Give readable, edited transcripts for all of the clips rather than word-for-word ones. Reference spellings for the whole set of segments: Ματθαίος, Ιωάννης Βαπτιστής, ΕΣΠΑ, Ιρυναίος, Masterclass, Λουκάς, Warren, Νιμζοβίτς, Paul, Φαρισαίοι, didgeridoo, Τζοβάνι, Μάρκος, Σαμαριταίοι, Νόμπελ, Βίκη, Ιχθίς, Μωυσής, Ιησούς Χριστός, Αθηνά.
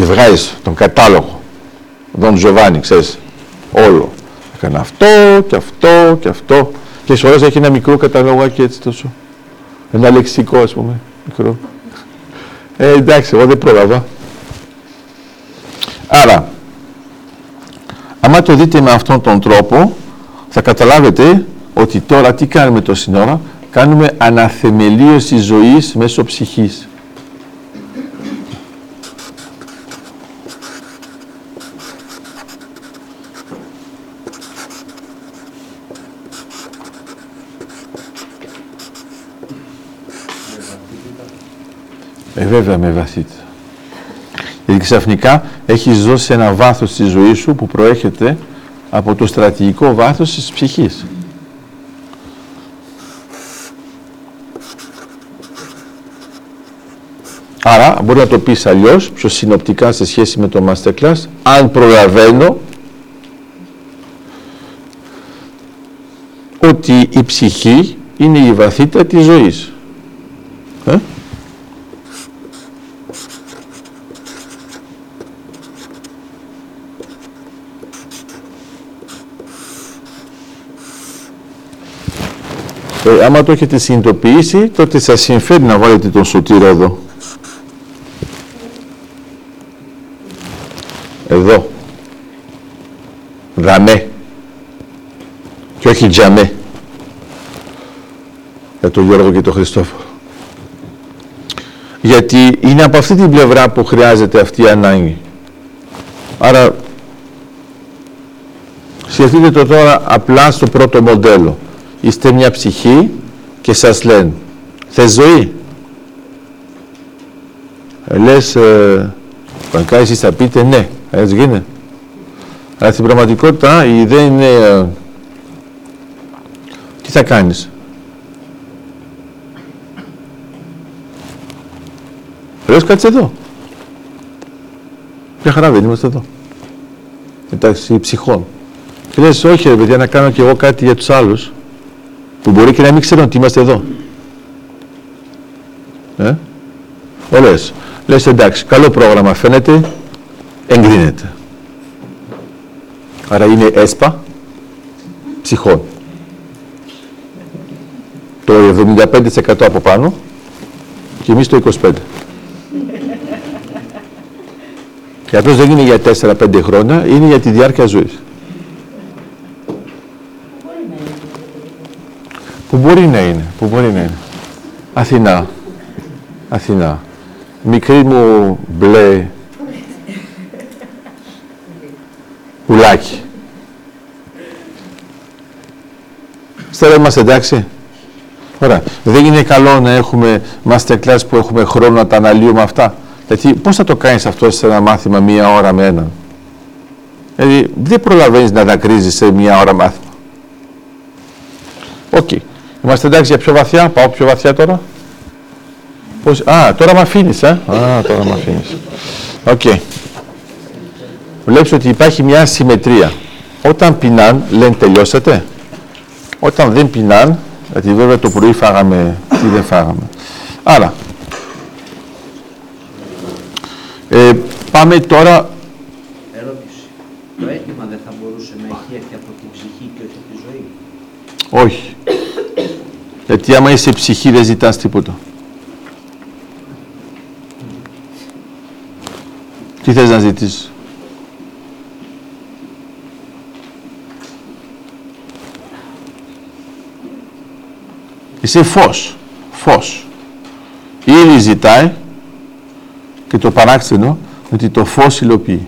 και βγάζεις τον κατάλογο τον Τζοβάνι, ξέρεις, όλο. Έκανα αυτό και αυτό και αυτό και σε όλες έχει ένα μικρό καταλογάκι έτσι τόσο. Ένα λεξικό ας πούμε, μικρό. Εντάξει, εγώ δεν πρόλαβα. Άρα, άμα το δείτε με αυτόν τον τρόπο, θα καταλάβετε ότι τώρα τι κάνουμε το σύνορα, κάνουμε αναθεμελίωση ζωής μέσω ψυχής. Βέβαια με βαθύτητα. Γιατί ξαφνικά έχεις δώσει ένα βάθος στη ζωή σου που προέρχεται από το στρατηγικό βάθος της ψυχής. Άρα, μπορεί να το πεις αλλιώς, πιο συνοπτικά σε σχέση με το Masterclass, αν προλαβαίνω ότι η ψυχή είναι η βαθύτητα της ζωής. Άμα το έχετε συνειδητοποιήσει, τότε σας συμφέρει να βάλετε τον σωτήρα εδώ. Εδώ. Δαμέ. Και όχι τζαμέ. Για τον Γιώργο και τον Χριστόφορο. Γιατί είναι από αυτή την πλευρά που χρειάζεται αυτή η ανάγκη. Άρα, σκεφτείτε το τώρα απλά στο πρώτο μοντέλο. Είστε μια ψυχή και σας λένε, θες ζωή? Λες, πανικά εσείς θα πείτε ναι, έτσι γίνεται. Αλλά στην πραγματικότητα η ιδέα είναι, τι θα κάνεις? Λες, κάτσε εδώ. Ποια χαρά δεν είμαστε εδώ. Εντάξει, ψυχών. Και λες, όχι ρε παιδιά, να κάνω κι εγώ κάτι για τους άλλους. Που μπορεί και να μην ξέρουν ότι είμαστε εδώ. Όλες. Λες εντάξει, καλό πρόγραμμα φαίνεται, εγκρίνεται. Άρα είναι ΕΣΠΑ ψυχών. Το 75% από πάνω και εμείς το 25%. Και αυτός δεν είναι για 4-5 χρόνια, είναι για τη διάρκεια ζωής. Που μπορεί να είναι, που μπορεί να είναι. Αθηνά, Αθηνά. Μικρή μου μπλε πουλάκι. Στέρα είμαστε εντάξει. Ωραία. Δεν είναι καλό να έχουμε masterclass που έχουμε χρόνο να τα αναλύουμε αυτά. Γιατί πώς θα το κάνεις αυτό σε ένα μάθημα μία ώρα με έναν. Δηλαδή δεν προλαβαίνεις να δακρύζεις σε μία ώρα μάθημα. Οκ. Είμαστε εντάξει για πιο βαθιά, πάω πιο βαθιά τώρα. Πώς... Α, τώρα με αφήνεις, τώρα με αφήνεις. Οκ. Βλέπεις ότι υπάρχει μια συμμετρία. Όταν πεινάν, λένε τελειώσατε. Όταν δεν πεινάν, γιατί βέβαια το πρωί φάγαμε ή δεν φάγαμε. Άρα, πάμε τώρα... Ερώτηση. Το αίτημα δεν θα μπορούσε να έχει έρθει από την ψυχή και όχι από τη ζωή? Όχι. Γιατί άμα είσαι ψυχή δεν ζητάς τίποτα. Τι θες να ζητήσεις? Είσαι φως. Φως. Ήδη ζητάει και το παράξενο ότι το φως υλοποιεί.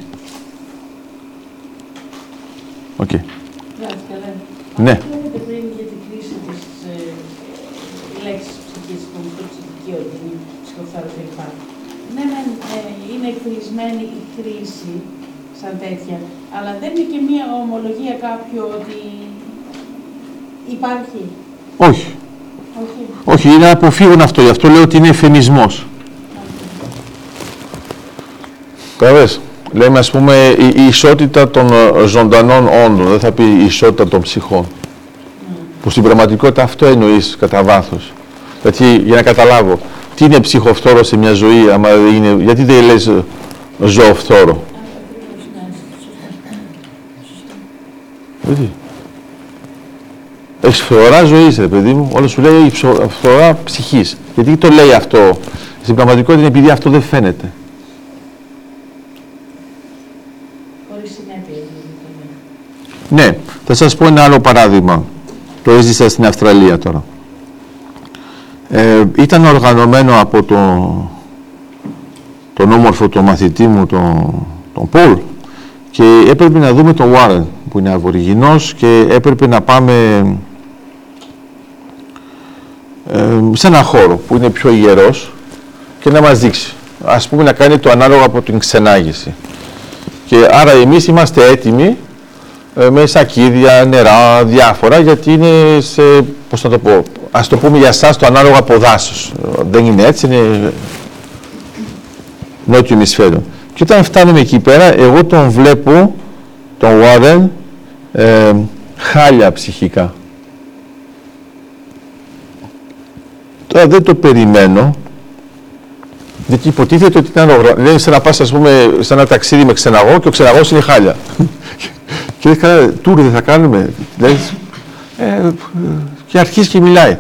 Οκ. Ναι. Η κρίση σαν τέτοια, αλλά δεν είναι και μία ομολογία κάποιο ότι υπάρχει. Όχι. Όχι, είναι αποφύγον αυτό. Γι' αυτό λέω ότι είναι εφημισμός. Καλώς. Λέμε ας πούμε η ισότητα των ζωντανών όντων, δεν θα πει η ισότητα των ψυχών. Που στην πραγματικότητα αυτό εννοείς κατά βάθος. Γιατί για να καταλάβω, τι είναι ψυχοφθόρο σε μια ζωή, άμα είναι, γιατί δεν λες ζωοφθόρο. Έχεις φθορά ζωής, ρε παιδί μου. Όλο σου λέει φθορά ψυχής. Γιατί το λέει αυτό? Στην πραγματικότητα είναι επειδή αυτό δεν φαίνεται. Ναι, θα σας πω ένα άλλο παράδειγμα. Το έζησα στην Αυστραλία τώρα. Ήταν οργανωμένο από τον όμορφο τον μαθητή μου, τον Paul, και έπρεπε να δούμε τον Warren, που είναι αβοριγινός, και έπρεπε να πάμε σε ένα χώρο που είναι πιο ιερός και να μας δείξει, ας πούμε, να κάνει το ανάλογο από την ξενάγηση. Και άρα εμείς είμαστε έτοιμοι με σακίδια, νερά, διάφορα, γιατί είναι σε, πώς θα το πω, ας το πούμε για εσάς το ανάλογο από δάσος. Δεν είναι έτσι, είναι νότιο ημισφαίριο. Και όταν φτάνουμε εκεί πέρα, εγώ τον βλέπω, τον Warren, χάλια ψυχικά. Τώρα δεν το περιμένω, γιατί υποτίθεται ότι είναι άλλο. Λέει σαν να πας, ας πούμε, σε ένα ταξίδι με ξεναγό και ο ξεναγός είναι χάλια. Και λέει, καλά, τουρ δεν θα κάνουμε? Λες, και αρχίζει και μιλάει.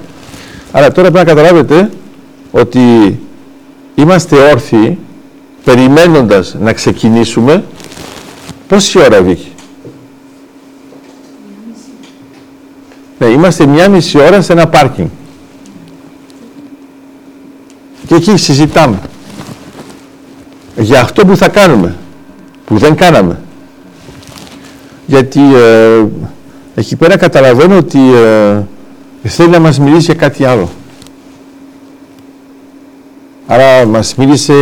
Άρα τώρα πρέπει να καταλάβετε ότι είμαστε όρθιοι, περιμένοντας να ξεκινήσουμε. Πόση ώρα, Βίκη? Ναι, είμαστε 1,5 ώρα σε ένα πάρκινγκ. Και εκεί συζητάμε για αυτό που θα κάνουμε, που δεν κάναμε. Γιατί εκεί πέρα καταλαβαίνω ότι θέλει να μας μιλήσει για κάτι άλλο. Άρα μας μίλησε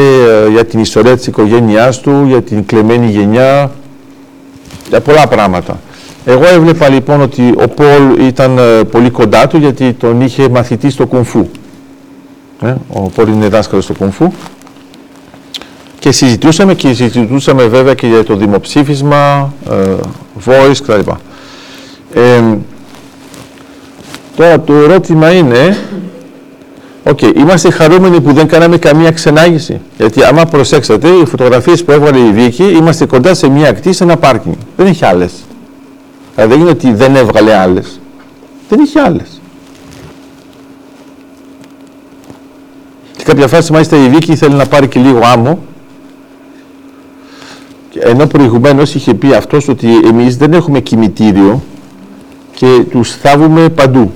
για την ιστορία της οικογένειάς του, για την κλεμμένη γενιά, για πολλά πράγματα. Εγώ έβλεπα λοιπόν ότι ο Πολ ήταν πολύ κοντά του, γιατί τον είχε μαθητή στο κουνφού. Ο Πολ είναι δάσκαλος στο κουνφού. Και συζητούσαμε βέβαια και για το δημοψήφισμα, voice κτλ. Τώρα το ερώτημα είναι, είμαστε χαρούμενοι που δεν κάναμε καμία ξενάγηση? Γιατί άμα προσέξατε, οι φωτογραφίες που έβγαλε η Βίκη, είμαστε κοντά σε μια ακτή, σε ένα πάρκινγκ. Δεν είχε άλλες. Δηλαδή δεν είναι ότι δεν έβγαλε άλλες. Δεν είχε άλλες. Και κάποια φάση μάλιστα η Βίκη ήθελε να πάρει και λίγο άμμο. Ενώ προηγουμένως είχε πει αυτός ότι εμείς δεν έχουμε κημητήριο και τους θάβουμε παντού.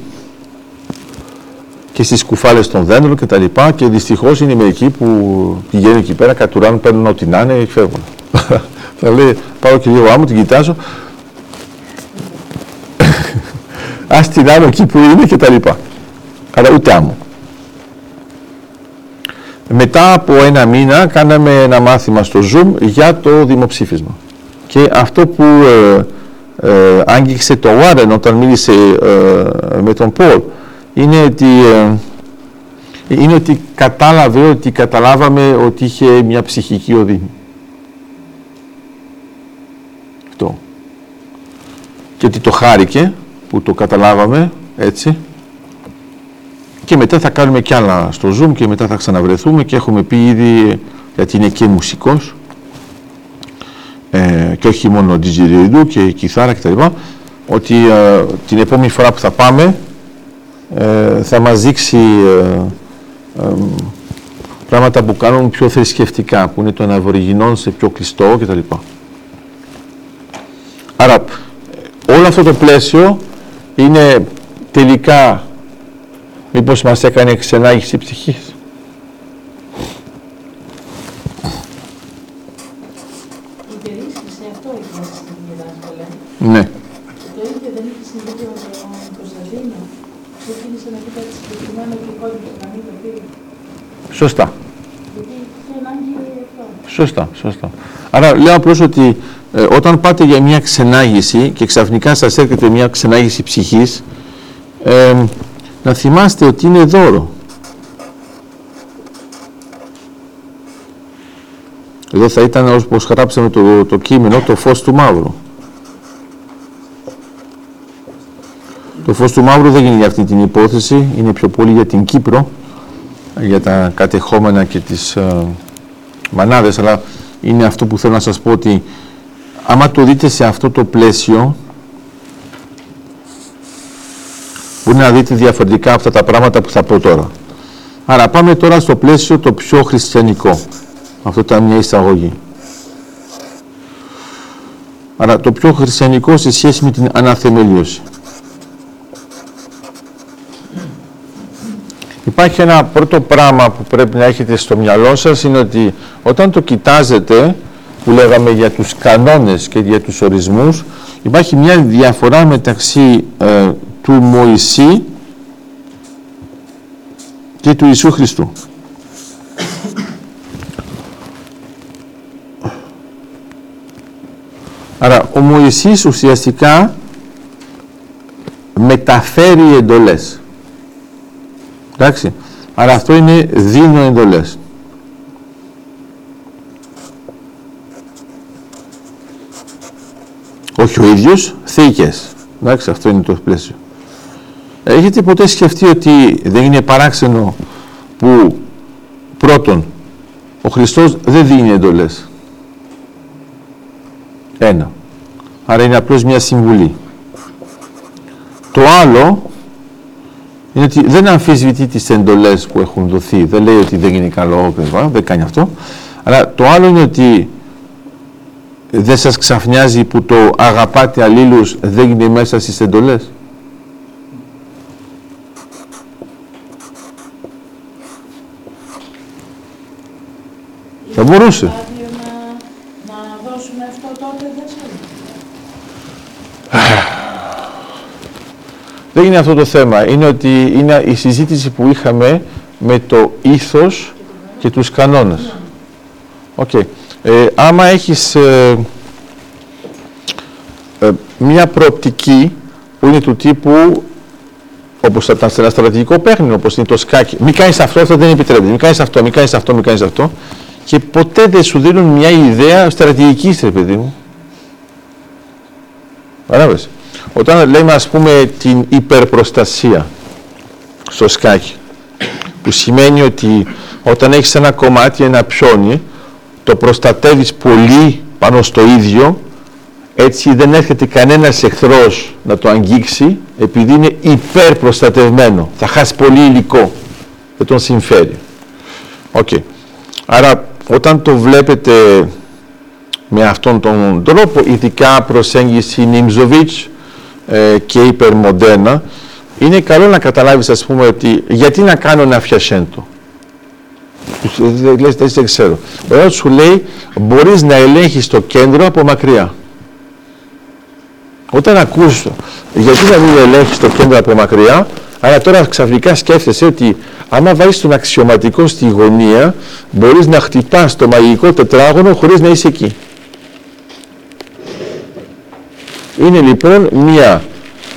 Και στις κουφάλες των δέντρων και τα λοιπά, και δυστυχώς είναι μερικοί που πηγαίνουν εκεί πέρα, κατουράνουν, παίρνουν ό,τι να είναι και φεύγουν. Θα λέει, πάω και λίγο άμμο, την κοιτάζω. Ας την άνω εκεί που είναι και τα λοιπά. Αλλά ούτε άμμο. Μετά από 1 μήνα κάναμε ένα μάθημα στο Zoom για το δημοψήφισμα. Και αυτό που άγγιξε το Warren όταν μίλησε με τον Paul είναι ότι κατάλαβε ότι καταλάβαμε ότι είχε μια ψυχική οδύνη. Αυτό. Και ότι το χάρηκε που το καταλάβαμε έτσι. Και μετά θα κάνουμε κι άλλα στο Zoom και μετά θα ξαναβρεθούμε, και έχουμε πει ήδη, γιατί είναι και μουσικός και όχι μόνο didgeridoo και κιθάρα κτλ, ότι την επόμενη φορά που θα πάμε θα μας δείξει πράγματα που κάνουν πιο θρησκευτικά, που είναι των αβοριγινών σε πιο κλειστό κτλ. Άρα όλο αυτό το πλαίσιο είναι τελικά, μήπως μας έκανε ξενάγηση ψυχής? Η περίσσηση σε αυτό είχε συμβεί δάσκολα. Ναι. Και το ίδιο δεν είχε συμβεί ο Κωνσταντίνο. Ξεκίνησε να πει κάτι συγκεκριμένο και κόντυψε να μην το πει. Σωστά. Γιατί είχε ανάγκη αυτό. Σωστά. Άρα λέω απλώς ότι όταν πάτε για μια ξενάγηση και ξαφνικά σας έρχεται μια ξενάγηση ψυχής, να θυμάστε ότι είναι δώρο. Εδώ θα ήταν, όπως γράψαμε το κείμενο, το φως του μαύρου. Το φως του μαύρου δεν είναι για αυτή την υπόθεση, είναι πιο πολύ για την Κύπρο, για τα κατεχόμενα και τις μανάδες, αλλά είναι αυτό που θέλω να σας πω, ότι άμα το δείτε σε αυτό το πλαίσιο, μπορεί να δείτε διαφορετικά αυτά τα πράγματα που θα πω τώρα. Άρα πάμε τώρα στο πλαίσιο το πιο χριστιανικό. Αυτό ήταν μια εισαγωγή. Άρα το πιο χριστιανικό σε σχέση με την αναθεμελίωση. Υπάρχει ένα πρώτο πράγμα που πρέπει να έχετε στο μυαλό σας, είναι ότι όταν το κοιτάζετε, που λέγαμε για τους κανόνες και για τους ορισμούς, υπάρχει μια διαφορά μεταξύ του Μωυσή και του Ιησού Χριστού. Άρα ο Μωυσής ουσιαστικά μεταφέρει εντολές. Εντάξει. Άρα αυτό είναι δίνω εντολές. Όχι ο ίδιος, θήκες. Εντάξει, αυτό είναι το πλαίσιο. Έχετε ποτέ σκεφτεί ότι δεν είναι παράξενο που πρώτον ο Χριστός δεν δίνει εντολές? Ένα. Άρα είναι απλώς μια συμβουλή. Το άλλο είναι ότι δεν αμφισβητεί τις εντολές που έχουν δοθεί. Δεν λέει ότι δεν είναι καλό, βέβαια, δεν κάνει αυτό. Αλλά το άλλο είναι ότι δεν σας ξαφνιάζει που το αγαπάτε αλλήλους δεν είναι μέσα στις εντολές. Θα μπορούσε. Να δώσουμε αυτό τότε δεν θέλει. Δεν είναι αυτό το θέμα. Είναι ότι είναι η συζήτηση που είχαμε με το ήθος και τους κανόνες. Οκ. Okay. Άμα έχεις μια προοπτική που είναι του τύπου όπως θα ήταν σε ένα στρατηγικό παίχνει, όπως είναι το σκάκι, μην κάνεις αυτό, αυτό δεν επιτρέπεται, μην κάνεις αυτό, μην κάνεις αυτό, μην κάνεις αυτό, και ποτέ δεν σου δίνουν μια ιδέα στρατηγικής, ρε παιδί μου. Παράβεσαι. Όταν λέμε, ας πούμε, την υπερπροστασία στο σκάκι, που σημαίνει ότι όταν έχεις ένα κομμάτι, ένα πιόνι, το προστατεύεις πολύ πάνω στο ίδιο, έτσι δεν έρχεται κανένας εχθρός να το αγγίξει, επειδή είναι υπερπροστατευμένο. Θα χάσει πολύ υλικό, δεν τον συμφέρει. Οκ. Okay. Άρα, όταν το βλέπετε με αυτόν τον τρόπο, ειδικά προσέγγιση Νιμζοβίτς και υπερμοντέρνα, είναι καλό να καταλάβεις, ας πούμε, ότι γιατί να κάνω ένα φιασέντο. Δεν ξέρω. Ο ένας σου λέει, μπορείς να ελέγχεις το κέντρο από μακριά. Όταν ακούς, γιατί να μην ελέγχεις το κέντρο από μακριά, αλλά τώρα ξαφνικά σκέφτεσαι ότι άμα βάλεις τον αξιωματικό στη γωνία, μπορείς να χτυπάς το μαγικό τετράγωνο χωρίς να είσαι εκεί. Είναι λοιπόν μια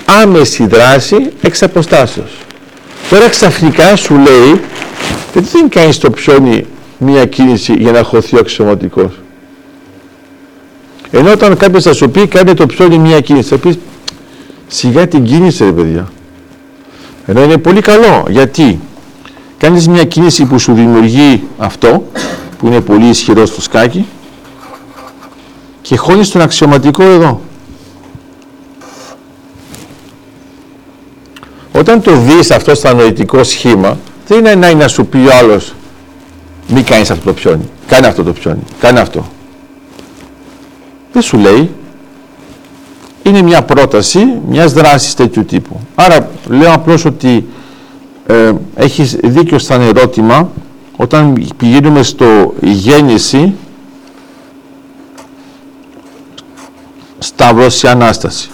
άμεση δράση εξ αποστάσεως. Τώρα ξαφνικά σου λέει, γιατί δεν κάνεις το πιόνι μια κίνηση για να χωθεί ο αξιωματικός? Ενώ όταν κάποιος θα σου πει, κάνε το πιόνι μια κίνηση, θα πεις, σιγά την κίνηση, ρε παιδιά. Ενώ είναι πολύ καλό, γιατί κάνεις μια κίνηση που σου δημιουργεί αυτό, που είναι πολύ ισχυρό στο σκάκι, και χώνεις τον αξιωματικό εδώ. Όταν το δεις αυτό στο νοητικό σχήμα, δεν είναι ανάγκη να σου πει ο άλλος, μην κάνεις αυτό το πιόνι, κάνε αυτό το πιόνι, κάνε αυτό. Δεν σου λέει. Είναι μια πρόταση μιας δράσης τέτοιου τύπου. Άρα λέω απλώς ότι έχεις δίκιο σαν ερώτημα. Όταν πηγαίνουμε στο Γέννηση, Σταύρος η Ανάσταση.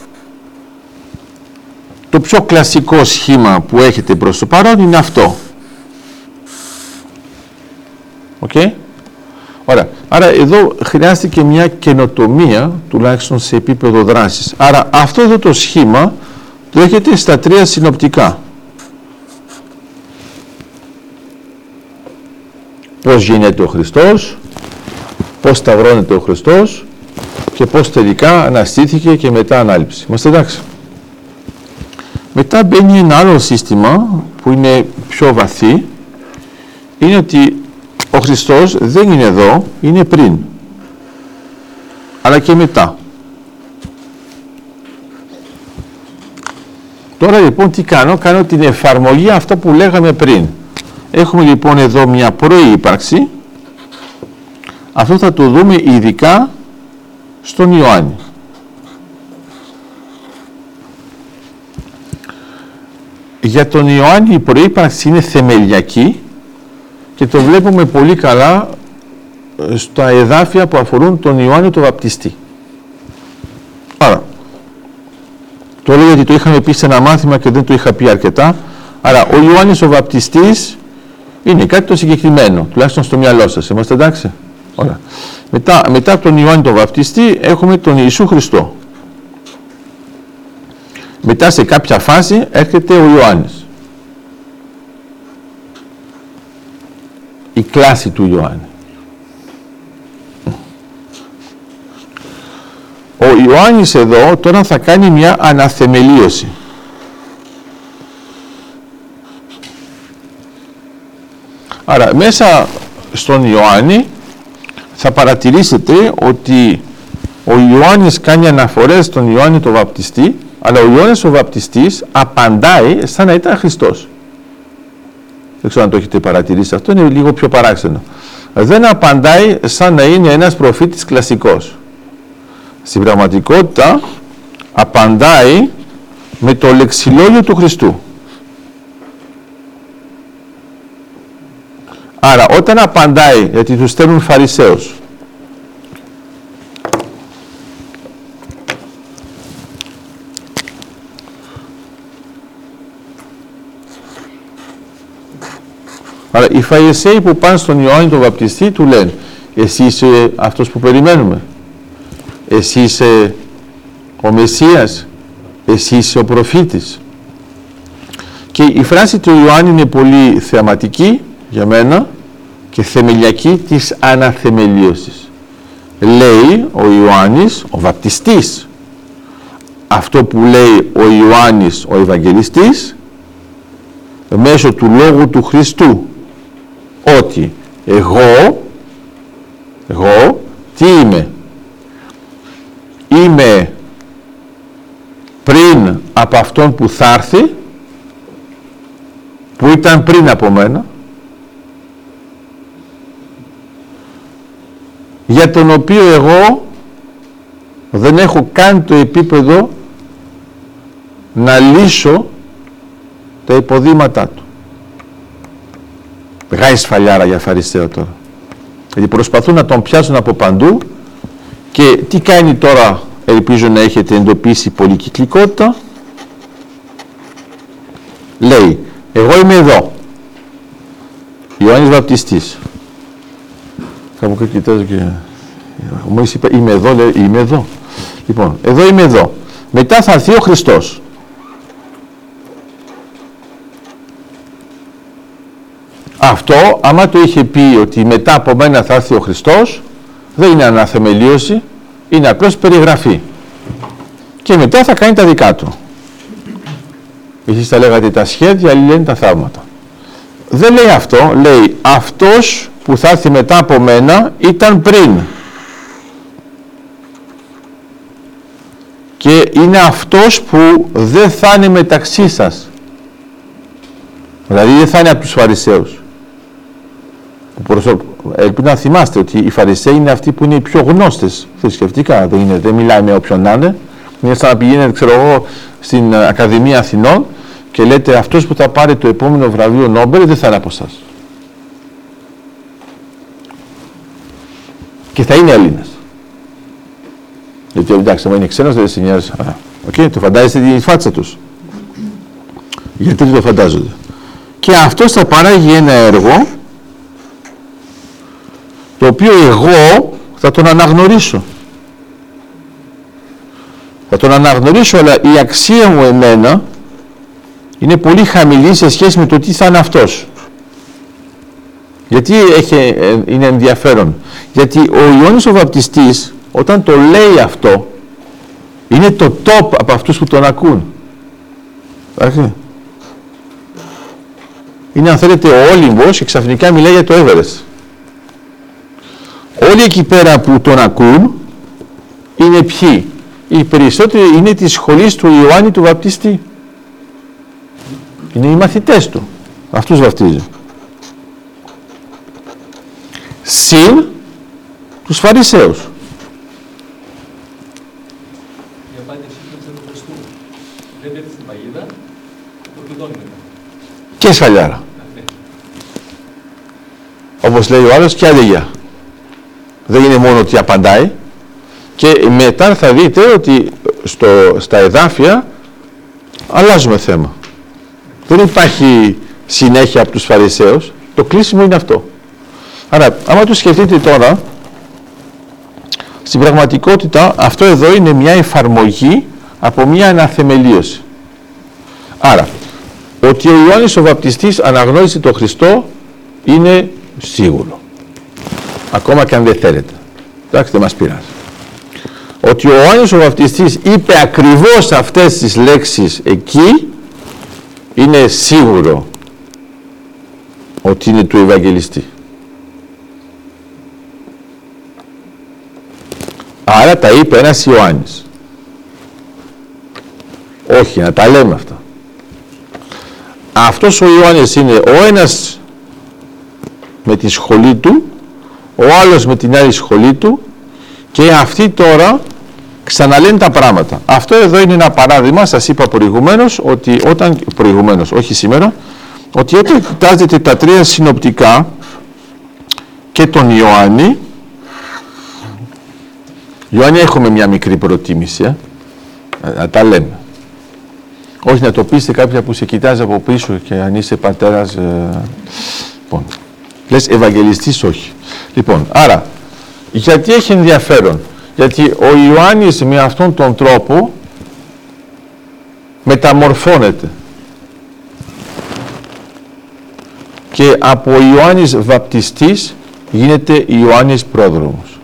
Το πιο κλασικό σχήμα που έχετε προς το παρόν είναι αυτό. Οκ. Okay. Ωραία. Άρα εδώ χρειάστηκε μια καινοτομία, τουλάχιστον σε επίπεδο δράσης. Άρα αυτό εδώ το σχήμα το έχετε στα τρία συνοπτικά. Πώς γεννιέται ο Χριστός, πώς σταυρώνεται ο Χριστός και πώς τελικά αναστήθηκε και μετά ανάληψη. Είμαστε εντάξει? Μετά μπαίνει ένα άλλο σύστημα που είναι πιο βαθύ, είναι ότι ο Χριστός δεν είναι εδώ, είναι πριν. αλλά και μετά. Τώρα λοιπόν τι κάνω, κάνω την εφαρμογή αυτό που λέγαμε πριν. Έχουμε λοιπόν εδώ μια προύπαρξη, αυτό θα το δούμε ειδικά στον Ιωάννη. Για τον Ιωάννη η προύπαρξη είναι θεμελιακή και το βλέπουμε πολύ καλά στα εδάφια που αφορούν τον Ιωάννη τον Βαπτιστή. Άρα, το λέω γιατί το είχαμε πει σε ένα μάθημα και δεν το είχα πει αρκετά. Άρα, ο Ιωάννης ο Βαπτιστής είναι κάτι το συγκεκριμένο, τουλάχιστον στο μυαλό σας. Είμαστε εντάξει? Ωραία. Μετά τον Ιωάννη τον Βαπτιστή έχουμε τον Ιησού Χριστό. Μετά σε κάποια φάση έρχεται ο Ιωάννης. Η κλάση του Ιωάννη. Ο Ιωάννης εδώ τώρα θα κάνει μια αναθεμελίωση. Άρα μέσα στον Ιωάννη θα παρατηρήσετε ότι ο Ιωάννης κάνει αναφορές στον Ιωάννη τον Βαπτιστή, αλλά ο Ιωάννης ο Βαπτιστής απαντάει σαν να ήταν Χριστός. Δεν ξέρω αν το έχετε παρατηρήσει αυτό, είναι λίγο πιο παράξενο. Δεν απαντάει σαν να είναι ένας προφήτης κλασικός. Στην πραγματικότητα απαντάει με το λεξιλόγιο του Χριστού. Άρα όταν απαντάει, γιατί τους στέλνουν Φαρισαίους, άρα οι Φαρισαίοι που πάνε στον Ιωάννη τον Βαπτιστή του λένε: εσύ είσαι αυτός που περιμένουμε, εσύ είσαι ο Μεσσίας, εσύ είσαι ο προφήτης. Και η φράση του Ιωάννη είναι πολύ θεαματική για μένα και θεμελιακή της αναθεμελίωσης. Λέει ο Ιωάννης ο Βαπτιστής αυτό που λέει ο Ιωάννης ο Ευαγγελιστής μέσω του λόγου του Χριστού, ότι εγώ τι είμαι? Είμαι πριν από αυτόν που θα έρθει, που ήταν πριν από μένα, για τον οποίο εγώ δεν έχω καν το επίπεδο να λύσω τα υποδήματά του. Μεγάλη σφαλιάρα για Φαρισαίο τώρα. Γιατί προσπαθούν να τον πιάσουν από παντού. Και τι κάνει τώρα, ελπίζω να έχετε εντοπίσει, πολυκυκλικότητα. Λέει, εγώ είμαι εδώ, Ιωάννης Βαπτιστής. Κάπου κοιτάζω και... μόλις είπα, είμαι εδώ, λέει, είμαι εδώ. Λοιπόν, εγώ είμαι εδώ. Μετά θα έρθει ο Χριστός. Αυτό, άμα το είχε πει ότι μετά από μένα θα έρθει ο Χριστός, δεν είναι αναθεμελίωση, είναι απλώς περιγραφή. Και μετά θα κάνει τα δικά του. Εσείς τα λέγατε τα σχέδια, άλλοι λένε τα θαύματα. Δεν λέει αυτό, λέει αυτός που θα έρθει μετά από μένα ήταν πριν. Και είναι αυτός που δεν θα είναι μεταξύ σας. Δηλαδή δεν θα είναι από τους Φαρισαίους. Ελπίζω να θυμάστε ότι οι Φαρισαίοι είναι αυτοί που είναι οι πιο γνώστες θρησκευτικά. Δεν μιλάει με όποιον να είναι. Είναι σαν να πηγαίνετε, ξέρω εγώ, στην Ακαδημία Αθηνών και λέτε αυτός που θα πάρει το επόμενο βραβείο Νόμπελ δεν θα είναι από εσάς. Και θα είναι Έλληνας. Γιατί εντάξει, αν είναι ξένος δεν συνειάζει. Okay, το φαντάζεστε τη φάτσα τους. Γιατί δεν το φαντάζονται. Και αυτός θα παράγει ένα έργο το οποίο εγώ θα τον αναγνωρίσω. Θα τον αναγνωρίσω, αλλά η αξία μου εμένα είναι πολύ χαμηλή σε σχέση με το τι θα είναι αυτός. Γιατί είναι ενδιαφέρον? Γιατί ο Ιωάννης ο Βαπτιστής όταν το λέει αυτό είναι το top από αυτούς που τον ακούν. Εντάξει. Είναι, αν θέλετε, ο Όλυμπος και ξαφνικά μιλάει για το Everest. Όλοι εκεί πέρα που τον ακούν είναι ποιοι? Οι περισσότεροι είναι της σχολής του Ιωάννη του Βαπτιστή. Είναι οι μαθητές του. Αυτούς βαπτίζουν. Συν τους Φαρισαίους. Η απάντηση είναι του Χριστού. Δεν πέφτει στην παγίδα, το κλειδώνει μετά. Και σφαλιάρα. Όπως λέει ο άλλος, και αδειά. Δεν είναι μόνο ότι απαντάει. Και μετά θα δείτε ότι στα εδάφια αλλάζουμε θέμα. Δεν υπάρχει συνέχεια από τους Φαρισαίους. Το κλείσιμο είναι αυτό. Άρα, άμα το σκεφτείτε τώρα, στην πραγματικότητα αυτό εδώ είναι μια εφαρμογή από μια αναθεμελίωση. Άρα, ότι ο Ιωάννης ο Βαπτιστής αναγνώρισε τον Χριστό είναι σίγουρο. Ακόμα και αν δεν θέλετε. Εντάξει, δεν μας πειράζει. Ότι ο Ιωάννης ο Βαπτιστής είπε ακριβώς αυτές τις λέξεις εκεί, είναι σίγουρο ότι είναι του Ευαγγελιστή. Άρα τα είπε ένας Ιωάννης. Όχι, να τα λέμε αυτά. Αυτός ο Ιωάννης είναι ο ένας με τη σχολή του, ο άλλος με την άλλη σχολή του, και αυτοί τώρα ξαναλένε τα πράγματα. Αυτό εδώ είναι ένα παράδειγμα, σας είπα προηγουμένως, ότι όταν, όχι σήμερα, ότι όταν κοιτάζετε τα τρία συνοπτικά και τον Ιωάννη, έχουμε μια μικρή προτίμηση, να τα λέμε. Όχι να το πείστε κάποια που σε κοιτάζει από πίσω και αν είσαι πατέρας, λοιπόν, λες Ευαγγελιστής, όχι. Λοιπόν, άρα, γιατί έχει ενδιαφέρον? Γιατί ο Ιωάννης με αυτόν τον τρόπο μεταμορφώνεται. Και από Ιωάννης Βαπτιστής γίνεται Ιωάννης Πρόδρομος.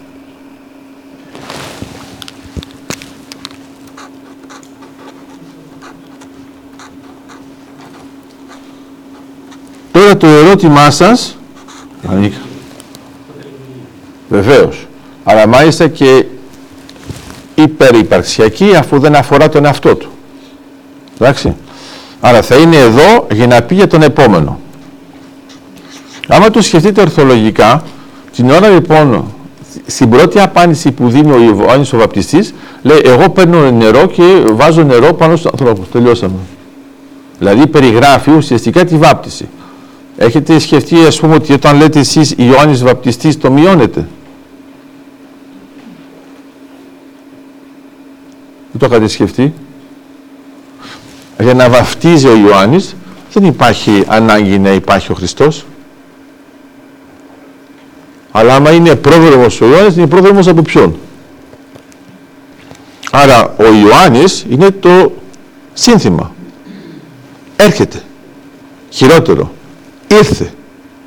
Τώρα το ερώτημά σας, βεβαίως, αλλά μάλιστα και υπερυπαρξιακή, αφού δεν αφορά τον εαυτό του. Εντάξει. Άρα θα είναι εδώ για να πει για τον επόμενο. Άμα το σκεφτείτε ορθολογικά, την ώρα λοιπόν, στην πρώτη απάντηση που δίνει ο Ιωάννης ο Βαπτιστής, λέει εγώ παίρνω νερό και βάζω νερό πάνω στους ανθρώπους. Τελειώσαμε. Δηλαδή περιγράφει ουσιαστικά τη βάπτιση. Έχετε σκεφτεί, ας πούμε, ότι όταν λέτε εσείς Ιωάννης Βαπτιστής το μειώνετε? Δεν το είχατε σκεφτεί? Για να βαφτίζει ο Ιωάννης δεν υπάρχει ανάγκη να υπάρχει ο Χριστός. Αλλά άμα είναι πρόδρομος ο Ιωάννης, είναι πρόδρομος από ποιον? Άρα ο Ιωάννης είναι το σύνθημα. Έρχεται. Χειρότερο. Ήρθε.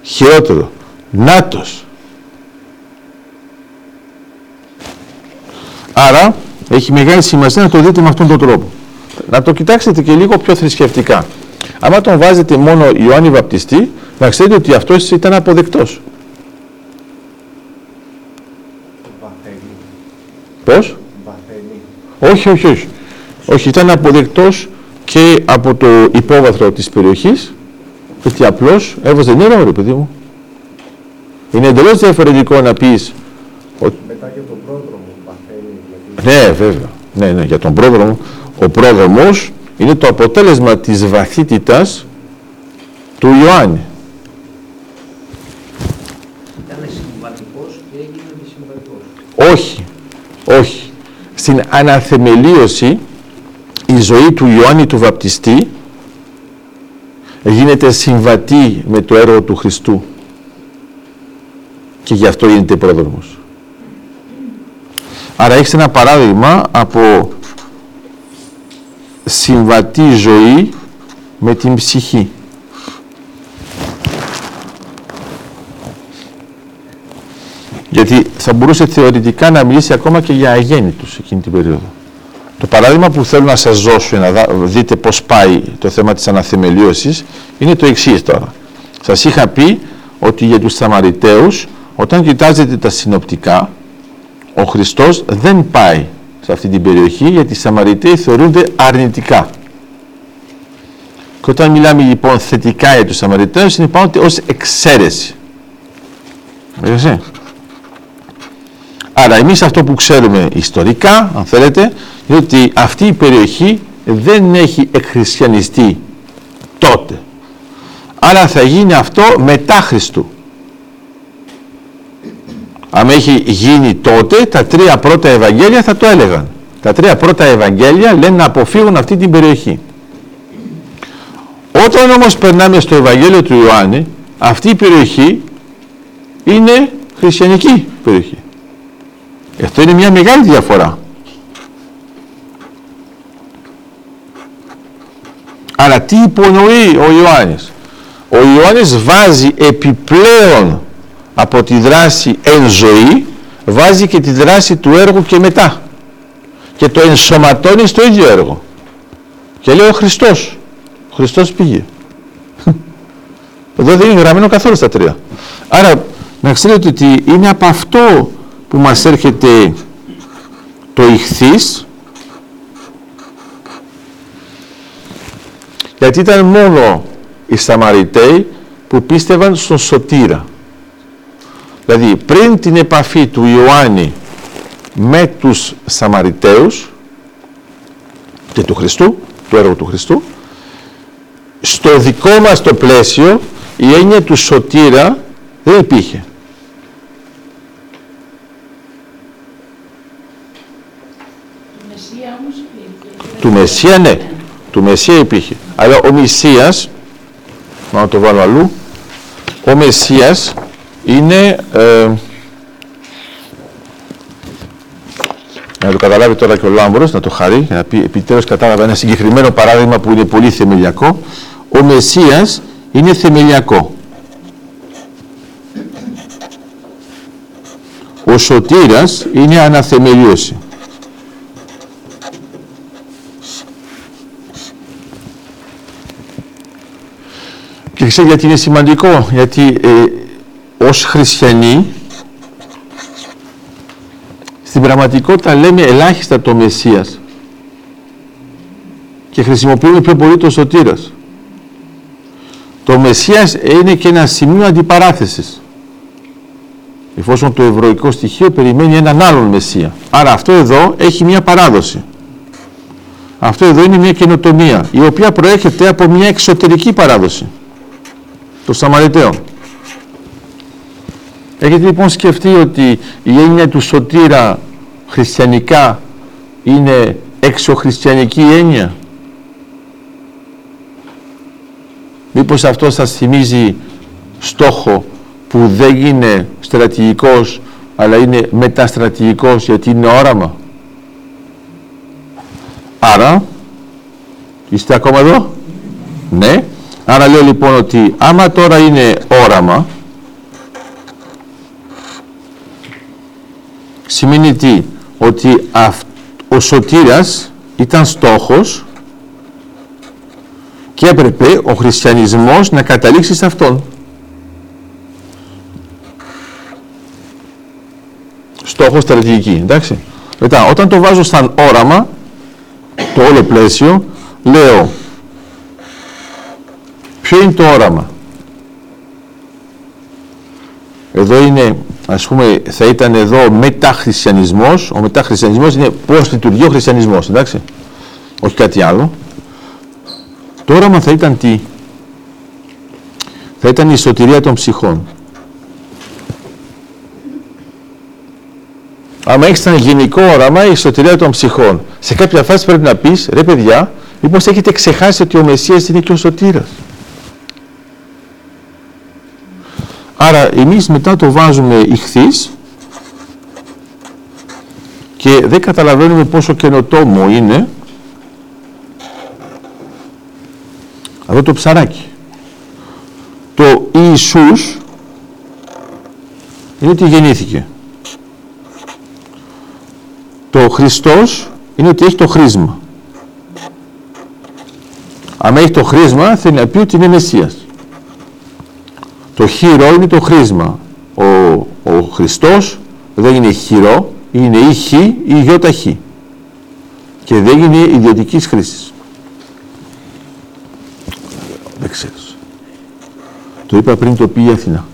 Χειρότερο. Νάτος. Άρα έχει μεγάλη σημασία να το δείτε με αυτόν τον τρόπο. Να το κοιτάξετε και λίγο πιο θρησκευτικά. Άμα τον βάζετε μόνο Ιωάννη Βαπτιστή, να ξέρετε ότι αυτός ήταν αποδεκτός. Πώς? Όχι. Όχι, ήταν αποδεκτός και από το υπόβαθρο της περιοχής, γιατί απλώς έβαζε νερό, ρε παιδί μου. Είναι εντελώς διαφορετικό να πεις ότι... Ναι, βέβαια. Ναι, για τον πρόδρομο. Ο πρόδρομος είναι το αποτέλεσμα της βαθύτητας του Ιωάννη. Ήταν συμβατικός και έγινε αντισυμβατικός. Όχι. Στην αναθεμελίωση η ζωή του Ιωάννη του Βαπτιστή γίνεται συμβατή με το έργο του Χριστού. Και γι' αυτό γίνεται πρόδρομος. Άρα έχεις ένα παράδειγμα από συμβατή ζωή με την ψυχή. Γιατί θα μπορούσε θεωρητικά να μιλήσει ακόμα και για αγέννητους εκείνη την περίοδο. Το παράδειγμα που θέλω να σας δώσω, να δείτε πώς πάει το θέμα της αναθεμελίωσης, είναι το εξής τώρα. Σας είχα πει ότι για τους Σαμαριταίους, όταν κοιτάζετε τα συνοπτικά, ο Χριστός δεν πάει σε αυτή την περιοχή, γιατί οι Σαμαριταίοι θεωρούνται αρνητικά. Και όταν μιλάμε λοιπόν θετικά για τους Σαμαριταίους, είναι πάνω ως εξαίρεση. Έχεσαι. Άρα εμείς αυτό που ξέρουμε ιστορικά, αν θέλετε, είναι ότι αυτή η περιοχή δεν έχει εκχριστιανιστεί τότε. Άρα θα γίνει αυτό μετά Χριστού. Αν έχει γίνει τότε, τα τρία πρώτα Ευαγγέλια θα το έλεγαν. Τα τρία πρώτα Ευαγγέλια λένε να αποφύγουν αυτή την περιοχή. Όταν όμως περνάμε στο Ευαγγέλιο του Ιωάννη, αυτή η περιοχή είναι χριστιανική περιοχή. Αυτό είναι μια μεγάλη διαφορά. Αλλά τι υπονοεί ο Ιωάννης? Ο Ιωάννης βάζει επιπλέον από τη δράση εν ζωή, βάζει και τη δράση του έργου και μετά. Και το ενσωματώνει στο ίδιο έργο. Και λέει ο Χριστός. Ο Χριστός πήγε. Εδώ δεν είναι γραμμένο καθόλου στα τρία. Άρα να ξέρετε ότι είναι από αυτό που μας έρχεται το Ιχθίς, γιατί ήταν μόνο οι Σαμαριταίοι που πίστευαν στον Σωτήρα. Δηλαδή πριν την επαφή του Ιωάννη με τους Σαμαριταίους και του Χριστού, του έργου του Χριστού, στο δικό μας το πλαίσιο η έννοια του Σωτήρα δεν υπήρχε. Του Μεσσία, ναι. Του Μεσσία υπήρχε. Αλλά ο Μεσσίας, να το βάλω αλλού, ο Μεσσίας είναι, να το καταλάβει τώρα και ο Λάμπρος, να το χαρεί, να πει επιτέλους κατάλαβα ένα συγκεκριμένο παράδειγμα που είναι πολύ θεμελιακό. Ο Μεσσίας είναι θεμελιακό. Ο Σωτήρας είναι αναθεμελίωση. Και ξέρετε γιατί είναι σημαντικό? Γιατί ως χριστιανοί στην πραγματικότητα λέμε ελάχιστα το Μεσσίας και χρησιμοποιούμε πιο πολύ το Σωτήρας. Το Μεσσίας είναι και ένα σημείο αντιπαράθεσης, εφόσον το εβραϊκό στοιχείο περιμένει έναν άλλον Μεσσία. Άρα αυτό εδώ έχει μια παράδοση. Αυτό εδώ είναι μια καινοτομία, η οποία προέρχεται από μια εξωτερική παράδοση των Σαμαριταίων. Έχετε λοιπόν σκεφτεί ότι η έννοια του Σωτήρα χριστιανικά είναι εξωχριστιανική έννοια? Μήπως αυτό σας θυμίζει στόχο που δεν είναι στρατηγικός αλλά είναι μεταστρατηγικός, γιατί είναι όραμα? Άρα, είστε ακόμα εδώ? Ναι. Άρα λέω λοιπόν ότι άμα τώρα είναι όραμα, σημαίνει τι? Ότι ο Σωτήρας ήταν στόχος και έπρεπε ο χριστιανισμός να καταλήξει σε αυτόν. Στόχος, στρατηγική, εντάξει. Μετά, όταν το βάζω σαν όραμα, το όλο πλαίσιο, λέω ποιο είναι το όραμα? Εδώ είναι, ας πούμε, θα ήταν εδώ μεταχριστιανισμός. Ο μεταχριστιανισμός είναι πώς λειτουργεί ο χριστιανισμός, εντάξει, όχι κάτι άλλο. Το όραμα θα ήταν τι? Θα ήταν η σωτηρία των ψυχών. Άμα έχεις ένα γενικό όραμα, η σωτηρία των ψυχών, σε κάποια φάση πρέπει να πεις, ρε παιδιά, μήπως έχετε ξεχάσει ότι ο Μεσσίας είναι και ο Σωτήρας. Άρα εμείς μετά το βάζουμε Ιχθίς και δεν καταλαβαίνουμε πόσο καινοτόμο είναι αυτό το ψαράκι. Το Ιησούς είναι ότι γεννήθηκε. Το Χριστός είναι ότι έχει το χρίσμα. Αν έχει το χρίσμα, θέλει να πει ότι είναι Μεσσίας. Το χειρό είναι το χρίσμα. Ο Χριστός δεν είναι χειρό, είναι ή χ ή γιώτα χ. και δεν γίνει ιδιωτικής χρήσης. Δεν ξέρω. Το είπα πριν, το πει η Αθηνά.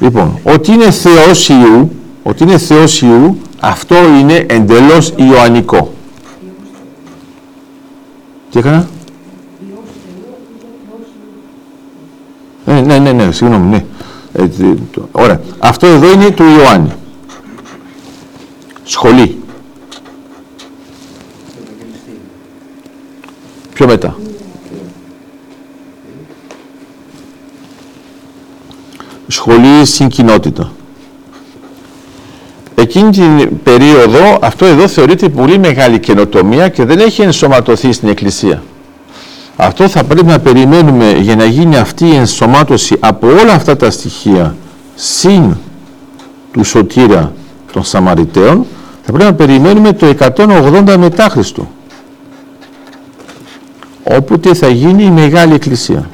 Λοιπόν, ότι είναι Θεός Υιού, ότι είναι Θεός Υιού, αυτό είναι εντελώς ιωαννικό. Τι έκανα? Ναι, συγγνώμη, ναι. Ωραία. Αυτό εδώ είναι του Ιωάννη. Σχολή. Πιο μετά. Σχολή στην κοινότητα. Εκείνη την περίοδο αυτό εδώ θεωρείται πολύ μεγάλη καινοτομία και δεν έχει ενσωματωθεί στην Εκκλησία. Αυτό θα πρέπει να περιμένουμε για να γίνει αυτή η ενσωμάτωση από όλα αυτά τα στοιχεία συν του σωτήρα των Σαμαριταίων, θα πρέπει να περιμένουμε το 180 μετά Χριστού, όποτε θα γίνει η Μεγάλη Εκκλησία,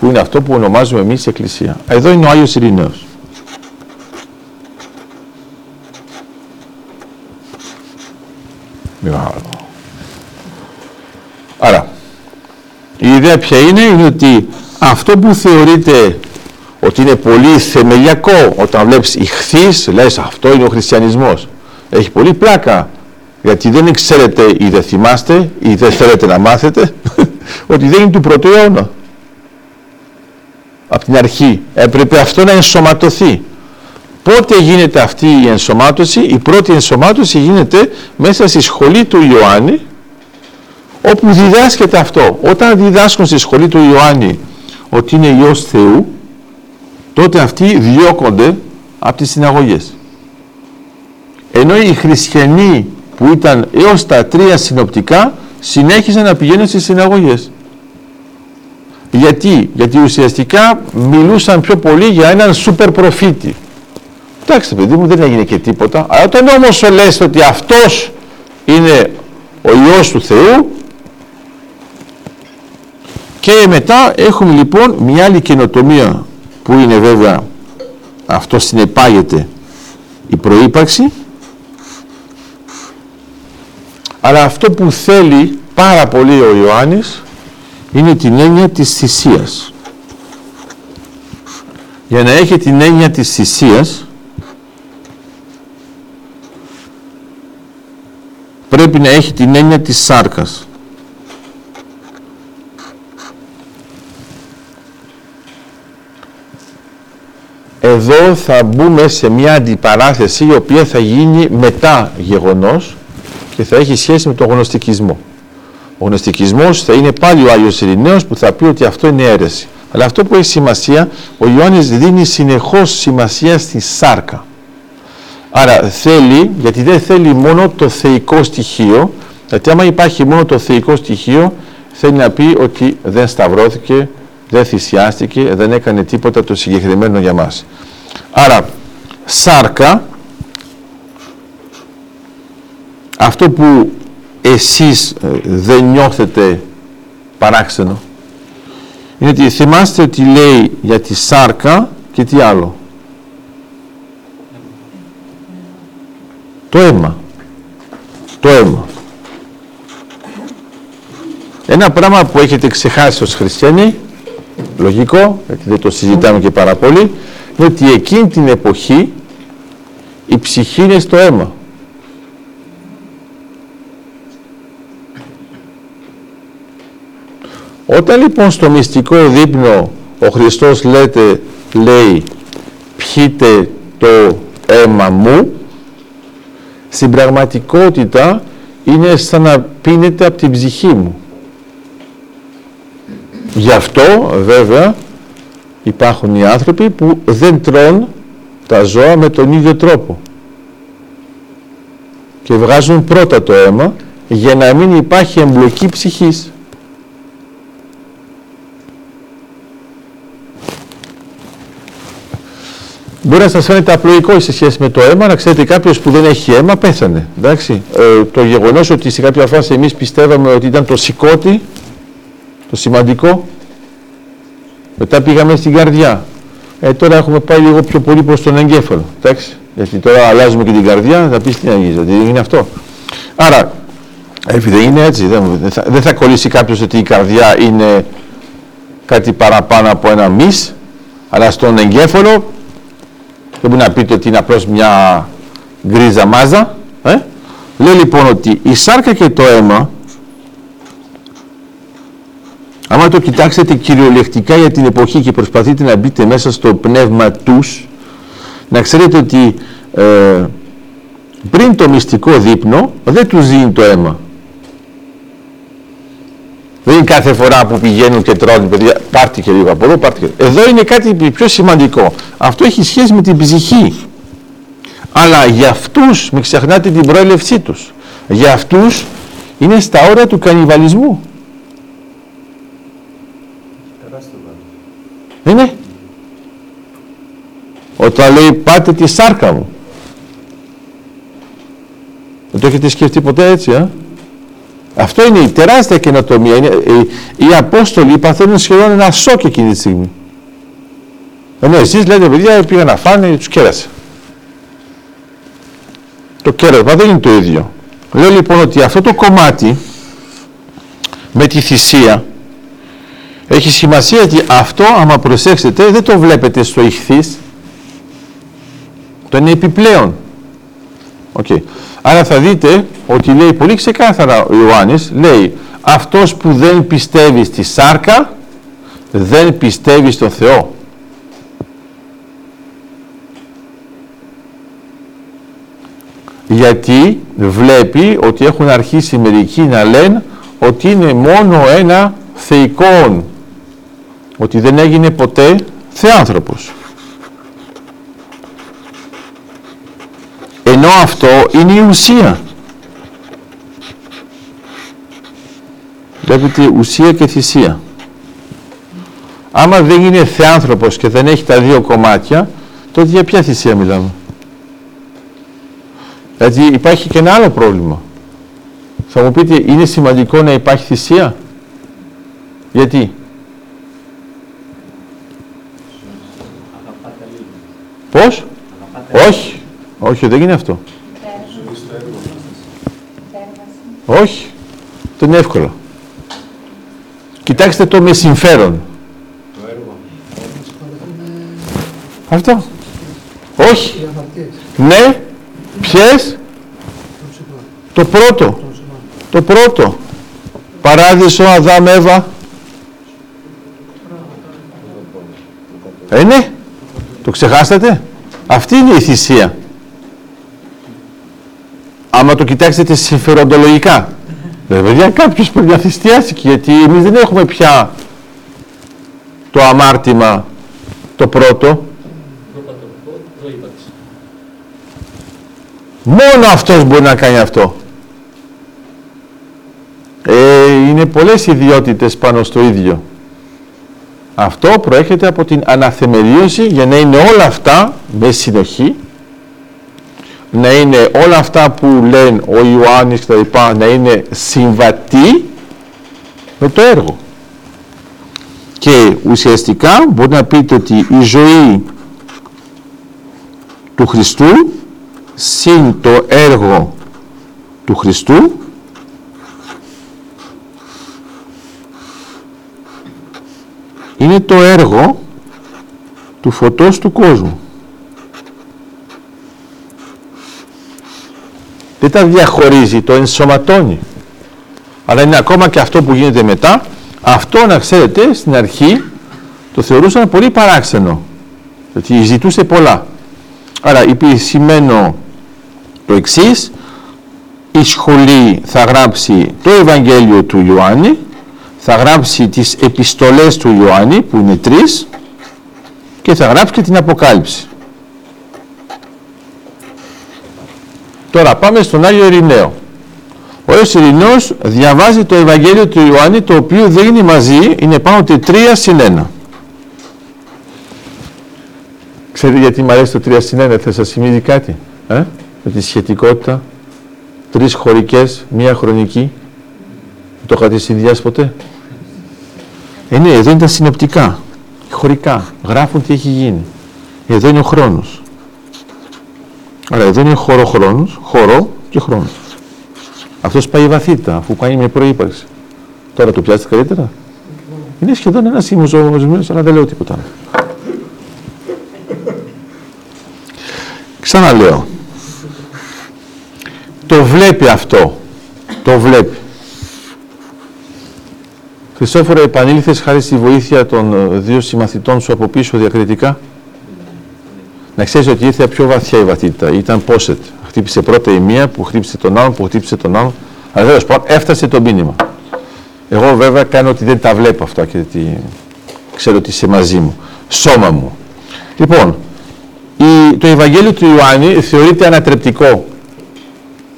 που είναι αυτό που ονομάζουμε εμείς Εκκλησία. Εδώ είναι ο Άγιος Ιρυναίος. Άρα, η ιδέα ποια είναι, είναι ότι αυτό που θεωρείται ότι είναι πολύ θεμελιακό, όταν βλέπεις Ιχθίς, λες αυτό είναι ο χριστιανισμός. Έχει πολύ πλάκα, γιατί δεν ξέρετε ή δεν θυμάστε ή δεν θέλετε να μάθετε ότι δεν είναι του πρώτου αιώνα. Από την αρχή έπρεπε αυτό να ενσωματωθεί. Πότε γίνεται αυτή η ενσωμάτωση? Η πρώτη ενσωμάτωση γίνεται μέσα στη σχολή του Ιωάννη, όπου διδάσκεται αυτό. Όταν διδάσκουν στη σχολή του Ιωάννη ότι είναι Υιός Θεού, τότε αυτοί διώκονται από τις συναγωγές. Ενώ οι χριστιανοί που ήταν έως τα 3 συνοπτικά συνέχισαν να πηγαίνουν στις συναγωγές. Γιατί? Γιατί ουσιαστικά μιλούσαν πιο πολύ για έναν σούπερ προφήτη. Εντάξει παιδί μου, δεν έγινε και τίποτα. Αλλά όταν όμως λες ότι αυτός είναι ο Υιός του Θεού, και μετά έχουμε λοιπόν μια άλλη καινοτομία που είναι βέβαια, αυτό συνεπάγεται η προύπαρξη, αλλά αυτό που θέλει πάρα πολύ ο Ιωάννης είναι την έννοια της θυσίας. Για να έχει την έννοια της θυσίας πρέπει να έχει την έννοια της σάρκας. Εδώ θα μπούμε σε μια αντιπαράθεση η οποία θα γίνει μετά γεγονός και θα έχει σχέση με τον γνωστικισμό. Ο γνωστικισμός θα είναι πάλι ο Άγιος Ιρυναίος που θα πει ότι αυτό είναι αίρεση. Αλλά αυτό που έχει σημασία, ο Ιωάννης δίνει συνεχώς σημασία στη σάρκα. Άρα θέλει, γιατί δεν θέλει μόνο το θεϊκό στοιχείο, γιατί άμα υπάρχει μόνο το θεϊκό στοιχείο, θέλει να πει ότι δεν σταυρώθηκε, δεν θυσιάστηκε, δεν έκανε τίποτα το συγκεκριμένο για μας. Άρα, σάρκα, αυτό που εσείς δεν νιώθετε παράξενο, είναι ότι θυμάστε ότι λέει για τη σάρκα και τι άλλο? Το αίμα. Το αίμα. Ένα πράγμα που έχετε ξεχάσει ως χριστιανοί, λογικό, γιατί δεν το συζητάμε και πάρα πολύ, είναι ότι εκείνη την εποχή η ψυχή είναι στο αίμα. Όταν λοιπόν στο μυστικό δείπνο ο Χριστός λέει πιείτε το αίμα μου, στην πραγματικότητα είναι σαν να πίνετε από την ψυχή μου. Γι' αυτό βέβαια υπάρχουν οι άνθρωποι που δεν τρώνε τα ζώα με τον ίδιο τρόπο και βγάζουν πρώτα το αίμα για να μην υπάρχει εμπλοκή ψυχής. Μπορεί να σας φαίνεται απλοϊκό σε σχέση με το αίμα, να ξέρετε κάποιος που δεν έχει αίμα πέθανε. Εντάξει. Το γεγονός ότι σε κάποια φάση εμείς πιστεύαμε ότι ήταν το σηκώτη, το σημαντικό, μετά πήγαμε στην καρδιά. Τώρα έχουμε πάει λίγο πιο πολύ προς τον εγκέφαλο. Εντάξει. Γιατί τώρα αλλάζουμε και την καρδιά, θα πεις τι να γίνει, δηλαδή είναι αυτό. Άρα, Δεν είναι έτσι. Δεν θα κολλήσει κάποιος ότι η καρδιά είναι κάτι παραπάνω από ένα μυς, αλλά στον εγκέφαλο δεν μπορεί να πείτε ότι είναι απλώς μια γκρίζα μάζα. Λέει λοιπόν ότι η σάρκα και το αίμα, άμα το κοιτάξετε κυριολεκτικά για την εποχή και προσπαθείτε να μπείτε μέσα στο πνεύμα τους, να ξέρετε ότι πριν το μυστικό δείπνο δεν τους δίνει το αίμα. Δεν είναι κάθε φορά που πηγαίνουν και τρώνε, παιδιά, πάρτε και λίγο από εδώ, πάρτε και... Εδώ είναι κάτι πιο σημαντικό. Αυτό έχει σχέση με την ψυχή. Αλλά για αυτούς, μην ξεχνάτε την προέλευσή τους, για αυτούς είναι στα όρια του κανιβαλισμού. Είναι. Όταν λέει πάτε τη σάρκα μου. Δεν το έχετε σκεφτεί ποτέ έτσι, α? Αυτό είναι η τεράστια καινοτομία. Οι Απόστολοι παθαίνουν σχεδόν ένα σοκ εκείνη τη στιγμή. Ενώ εσείς λέτε, παιδιά, πήγαν να φάνε, τους κέρασε. Το κέρασμα δεν είναι το ίδιο. Λέω λοιπόν ότι αυτό το κομμάτι με τη θυσία έχει σημασία, ότι αυτό, άμα προσέξετε, δεν το βλέπετε στο Ιχθίς. Το είναι επιπλέον. Okay. Άρα θα δείτε ότι λέει πολύ ξεκάθαρα ο Ιωάννης, λέει αυτός που δεν πιστεύει στη σάρκα δεν πιστεύει στον Θεό. Γιατί βλέπει ότι έχουν αρχίσει μερικοί να λένε ότι είναι μόνο ένα θεϊκόν, ότι δεν έγινε ποτέ θεάνθρωπος. Ενώ αυτό είναι η ουσία. Βλέπετε, ουσία και θυσία. Άμα δεν είναι θεάνθρωπος και δεν έχει τα δύο κομμάτια, τότε για ποια θυσία μιλάμε? Δηλαδή υπάρχει και ένα άλλο πρόβλημα. Θα μου πείτε, είναι σημαντικό να υπάρχει θυσία? Γιατί? Πώς? Όχι. Όχι, δεν είναι αυτό. Όχι. Δεν είναι εύκολο. Κοιτάξτε το με συμφέρον. Το έργο. Αυτό. Όχι. Ναι. Ποιες? Το πρώτο. Το πρώτο. Παράδεισο, Αδάμ, Εύα. Ναι. Το ξεχάσατε. Αυτή είναι η θυσία. Άμα το κοιτάξετε συμφεροντολογικά. Βέβαια κάποιος πρέπει να θυσιάσει, γιατί εμείς δεν έχουμε πια το αμάρτημα το πρώτο. Μόνο αυτός μπορεί να κάνει αυτό. Είναι πολλές ιδιότητες πάνω στο ίδιο. Αυτό προέρχεται από την αναθεμελίωση, για να είναι όλα αυτά με συνοχή, να είναι όλα αυτά που λένε ο Ιωάννης και τα λοιπά, να είναι συμβατή με το έργο. Και ουσιαστικά μπορεί να πείτε ότι η ζωή του Χριστού συν το έργο του Χριστού είναι το έργο του φωτός του κόσμου. Δεν τα διαχωρίζει, το ενσωματώνει. Αλλά είναι ακόμα και αυτό που γίνεται μετά. Αυτό, να ξέρετε, στην αρχή το θεωρούσαν πολύ παράξενο, γιατί ζητούσε πολλά. Άρα επισημαίνω το εξής: η σχολή θα γράψει το Ευαγγέλιο του Ιωάννη, θα γράψει τις επιστολές του Ιωάννη που είναι 3, και θα γράψει και την Αποκάλυψη. Τώρα πάμε στον Άγιο Ιρυναίο. Ο Άγιος Ιρυναίος διαβάζει το Ευαγγέλιο του Ιωάννη, το οποίο δεν είναι μαζί, είναι πάνω ότι 3-1. Ξέρετε γιατί μου αρέσει το 3-1, θα σας θυμίζει κάτι? Με τη σχετικότητα, 3 χωρικές, 1 χρονική. Το είχατε συνδυάσει ποτέ? Ναι, εδώ είναι τα συνοπτικά, χωρικά, γράφουν τι έχει γίνει. Εδώ είναι ο χρόνος. Άρα εδώ είναι χώρο, χρόνος, χώρο και χρόνος. Αυτός πάει βαθύτητα, αφού κάνει μια προύπαρξη. Τώρα το πιάσετε καλύτερα. Είναι σχεδόν ένας ημουζωμένος, αλλά δεν λέω τίποτα άλλο. Ξαναλέω. Το βλέπει αυτό. Το βλέπει. Χριστόφορο, επανήλθες χάρη στη βοήθεια των δύο συμμαθητών σου από πίσω διακριτικά. Να ξέρεις ότι ήρθε πιο βαθιά η βαθύτητα. Ήταν πόσετ. Χτύπησε πρώτα η μία που χτύπησε τον άλλον, που χτύπησε τον άλλον. Αλλά τέλος πάντων έφτασε το μήνυμα. Εγώ βέβαια κάνω ότι δεν τα βλέπω αυτά και ότι ξέρω ότι είσαι μαζί μου. Σώμα μου. Λοιπόν, το Ευαγγέλιο του Ιωάννη θεωρείται ανατρεπτικό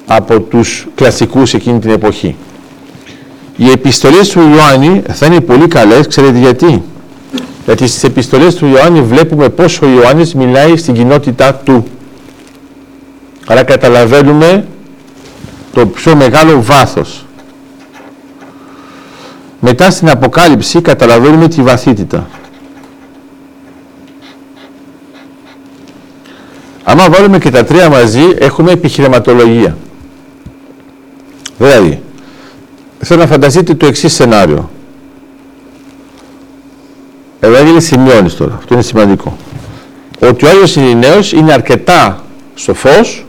από τους κλασικούς εκείνη την εποχή. Οι επιστολές του Ιωάννη θα είναι πολύ καλές, ξέρετε γιατί. Γιατί στις επιστολές του Ιωάννη βλέπουμε πόσο ο Ιωάννης μιλάει στην κοινότητά του. Άρα καταλαβαίνουμε το πιο μεγάλο βάθος. Μετά στην Αποκάλυψη καταλαβαίνουμε τη βαθύτητα. Άμα βάλουμε και τα τρία μαζί, έχουμε επιχειρηματολογία. Δηλαδή, θέλω να φανταστείτε το εξής σενάριο. Εδώ έγινε σημειώνεις τώρα, αυτό είναι σημαντικό. Ότι ο Άγιος Ιρυναίος είναι αρκετά σοφός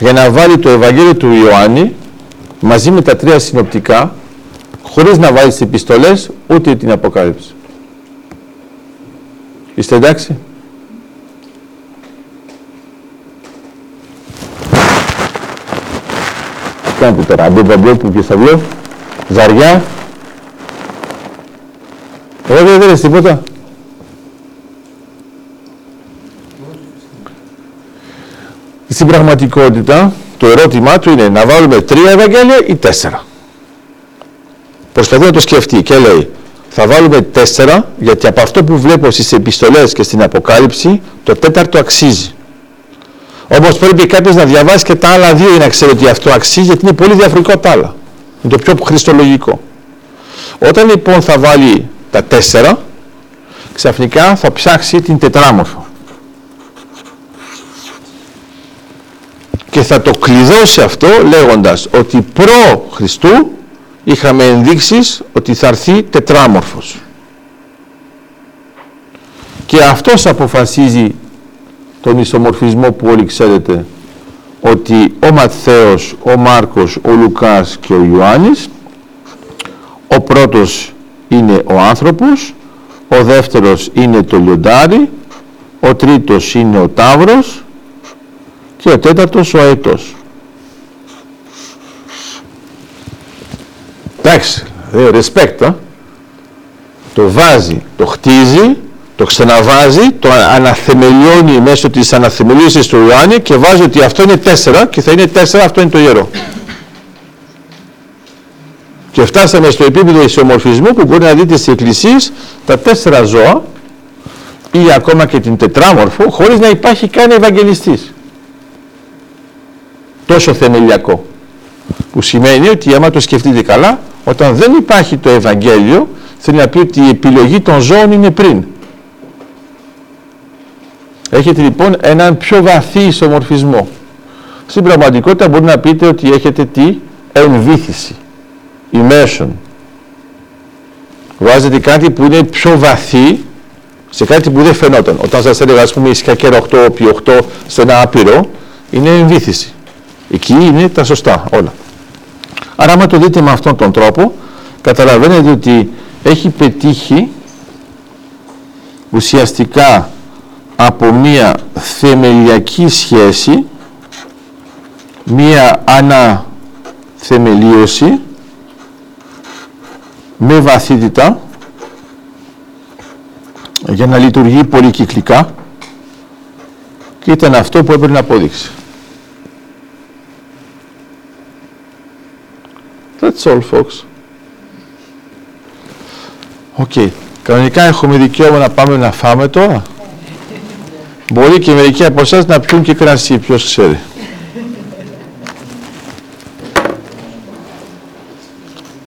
για να βάλει το Ευαγγέλιο του Ιωάννη μαζί με τα τρία συνοπτικά, χωρίς να βάλει τις επιστολές, ούτε την Αποκάλυψη. Είστε εντάξει? Κάντε τώρα, αμπλό, που πιες αμπλό, ζαριά. Εγώ δεν δέρες τίποτα. Στην πραγματικότητα, το ερώτημά του είναι να βάλουμε τρία Ευαγγέλια ή τέσσερα. Προσπαθεί να το σκεφτεί και λέει, θα βάλουμε τέσσερα, γιατί από αυτό που βλέπω στις επιστολές και στην Αποκάλυψη, το τέταρτο αξίζει. Όμως πρέπει κάποιος να διαβάσει και τα άλλα δύο για να ξέρει ότι αυτό αξίζει, γιατί είναι πολύ διαφορετικό από τα άλλα. Είναι το πιο χριστολογικό. Όταν λοιπόν θα βάλει τα τέσσερα, ξαφνικά θα ψάξει την τετράμορφο. Και θα το κλειδώσει αυτό λέγοντας ότι προ Χριστού είχαμε ενδείξεις ότι θα έρθει τετράμορφος. Και αυτός αποφασίζει τον ισομορφισμό που όλοι ξέρετε, ότι ο Ματθαίος, ο Μάρκος, ο Λουκάς και ο Ιωάννης, ο πρώτος είναι ο άνθρωπος, ο δεύτερος είναι το λιοντάρι, ο τρίτος είναι ο ταύρος και ο τέταρτος ο αετός. Εντάξει, respect, το βάζει, το χτίζει, το ξαναβάζει, το αναθεμελιώνει μέσω της αναθεμελίωσης του Ιωάννη και βάζει ότι αυτό είναι τέσσερα και θα είναι τέσσερα, αυτό είναι το ιερό. Και φτάσαμε στο επίπεδο ισομορφισμού που μπορεί να δείτε στις εκκλησίες τα τέσσερα ζώα ή ακόμα και την τετράμορφο χωρίς να υπάρχει καν ευαγγελιστής. Τόσο θεμελιακό. Που σημαίνει ότι άμα το σκεφτείτε καλά, όταν δεν υπάρχει το Ευαγγέλιο, θέλει να πει ότι η επιλογή των ζώων είναι πριν. Έχετε λοιπόν έναν πιο βαθύ ισομορφισμό. Στην πραγματικότητα μπορεί να πείτε ότι έχετε τι? Εμβύθιση. Immersion. Βάζετε κάτι που είναι πιο βαθύ σε κάτι που δεν φαινόταν. Όταν σας έλεγα, ας πούμε, η σκακέρα 8 επί 8 σε ένα άπειρο, είναι εμβύθιση. Εκεί είναι τα σωστά όλα. Άρα άμα το δείτε με αυτόν τον τρόπο, καταλαβαίνετε ότι έχει πετύχει ουσιαστικά από μία θεμελιακή σχέση, μία αναθεμελίωση με βαθύτητα για να λειτουργεί πολυκυκλικά και ήταν αυτό που έπρεπε να αποδείξει. That's all, folks. Οκ. Okay. Κανονικά έχουμε δικαίωμα να πάμε να φάμε τώρα. Μπορεί και μερικοί από εσάς να πιούν και κρασί, ποιος ξέρει.